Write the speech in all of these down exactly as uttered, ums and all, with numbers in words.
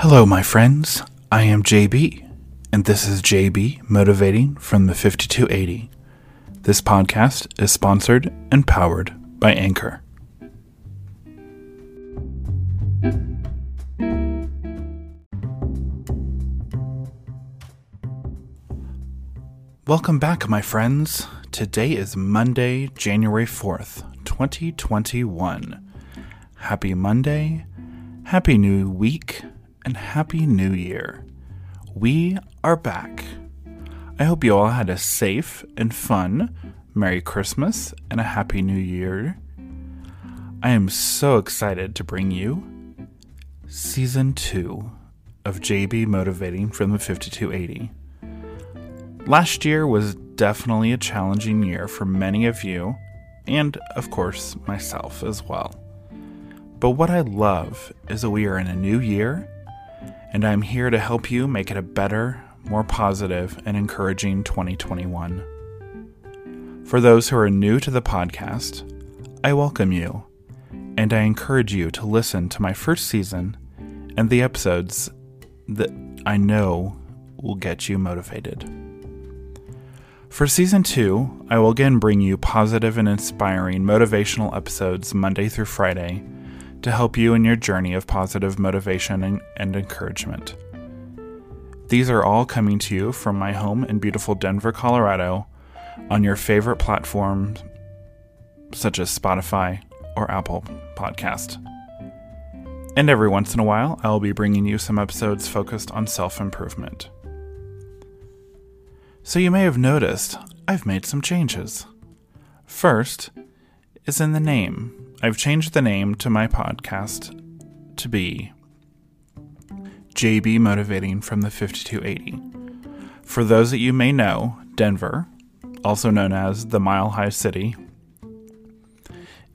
Hello, my friends. I am J B, and this is J B Motivating from the fifty-two eighty. This podcast is sponsored and powered by Anchor. Welcome back, my friends. Today is Monday, January fourth, twenty twenty-one. Happy Monday, happy new week, and happy new year. We are back. I hope you all had a safe and fun Merry Christmas and a Happy New Year. I am so excited to bring you Season two of J B Motivating from the fifty-two eighty. Last year was definitely a challenging year for many of you, and of course, myself as well. But what I love is that we are in a new year, and I'm here to help you make it a better, more positive, and encouraging twenty twenty-one. For those who are new to the podcast, I welcome you, and I encourage you to listen to my first season and the episodes that I know will get you motivated. For Season two, I will again bring you positive and inspiring motivational episodes Monday through Friday to help you in your journey of positive motivation and, and encouragement. These are all coming to you from my home in beautiful Denver, Colorado, on your favorite platforms such as Spotify or Apple Podcasts. And every once in a while, I will be bringing you some episodes focused on self-improvement. So you may have noticed, I've made some changes. First is in the name. I've changed the name to my podcast to be J B Motivating from the fifty-two eighty. For those that you may know, Denver, also known as the Mile High City,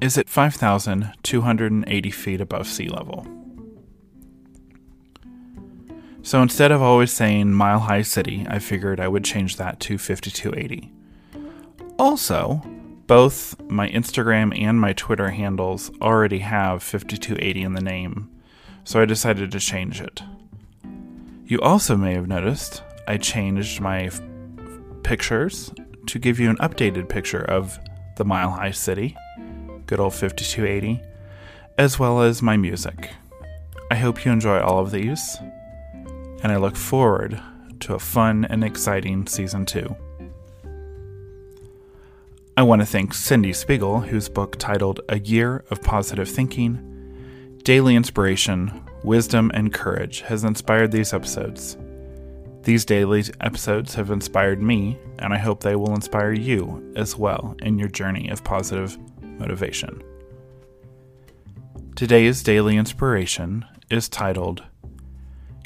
is at five thousand two hundred eighty feet above sea level. So instead of always saying Mile High City, I figured I would change that to fifty-two eighty. Also, both my Instagram and my Twitter handles already have fifty-two eighty in the name, so I decided to change it. You also may have noticed I changed my f- pictures to give you an updated picture of the Mile High City, good old fifty-two eighty, as well as my music. I hope you enjoy all of these, and I look forward to a fun and exciting Season two. I want to thank Cindy Spiegel, whose book titled A Year of Positive Thinking, Daily Inspiration, Wisdom, and Courage has inspired these episodes. These daily episodes have inspired me, and I hope they will inspire you as well in your journey of positive motivation. Today's Daily Inspiration is titled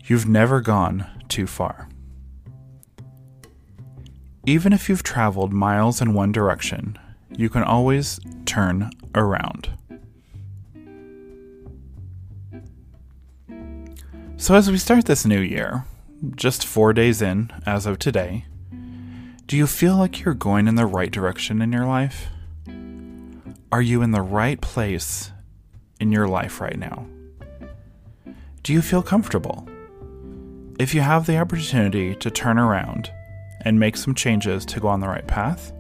You've Never Gone Too Far. Even if you've traveled miles in one direction, you can always turn around. So as we start this new year, just four days in as of today, do you feel like you're going in the right direction in your life? Are you in the right place in your life right now? Do you feel comfortable? If you have the opportunity to turn around and make some changes to go on the right path,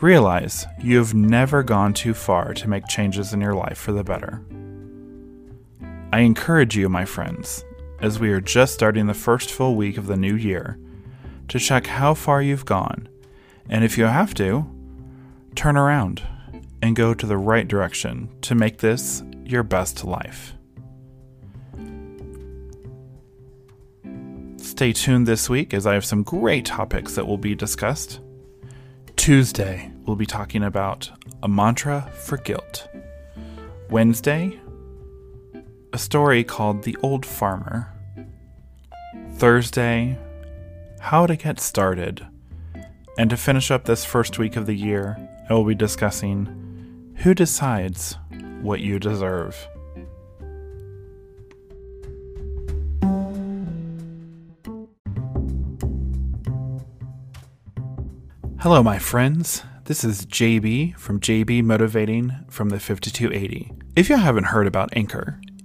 realize you've never gone too far to make changes in your life for the better. I encourage you, my friends, as we are just starting the first full week of the new year, to check how far you've gone, and if you have to, turn around and go to the right direction to make this your best life. Stay tuned this week as I have some great topics that will be discussed. Tuesday, we'll be talking about a mantra for guilt. Wednesday, a story called The Old Farmer. Thursday, how to get started. And to finish up this first week of the year, I will be discussing who decides what you deserve. Hello, my friends. This is J B from J B Motivating from the fifty-two eighty. If you haven't heard about Anchor,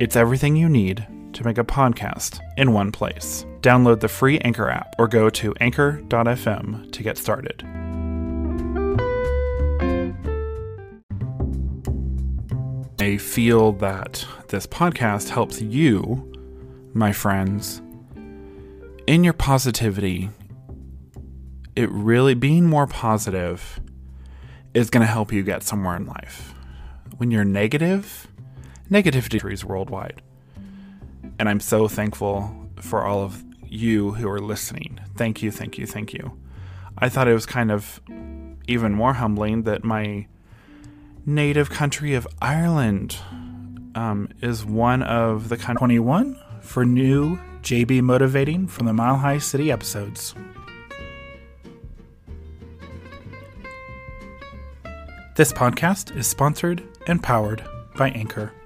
It's everything you need to make a podcast in one place. Download the free Anchor app or go to anchor dot f m to get started. I feel that this podcast helps you, my friends, in your positivity. It really, being more positive is going to help you get somewhere in life. When you're negative, negativity is worldwide. And I'm so thankful for all of you who are listening. Thank you, thank you, thank you. I thought it was kind of even more humbling that my native country of Ireland um, is one of the country twenty-one for new J B Motivating from the Mile High City episodes. This podcast is sponsored and powered by Anchor.